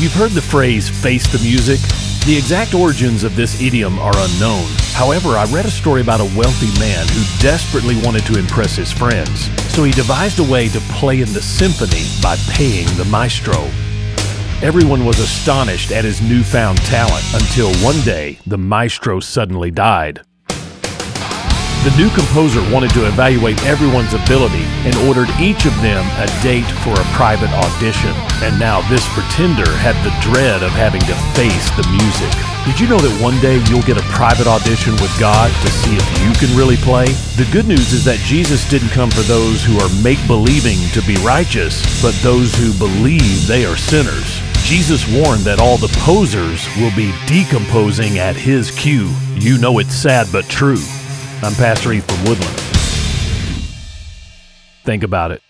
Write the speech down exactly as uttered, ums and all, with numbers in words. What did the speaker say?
You've heard the phrase, face the music. The exact origins of this idiom are unknown. However, I read a story about a wealthy man who desperately wanted to impress his friends, so he devised a way to play in the symphony by paying the maestro. Everyone was astonished at his newfound talent until one day, the maestro suddenly died. The new composer wanted to evaluate everyone's ability and ordered each of them a date for a private audition. And now this pretender had the dread of having to face the music. Did you know that one day you'll get a private audition with God to see if you can really play? The good news is that Jesus didn't come for those who are make-believing to be righteous, but those who believe they are sinners. Jesus warned that all the posers will be decomposing at his cue. You know it's sad but true. I'm Pastor Heath from Woodland. Think about it.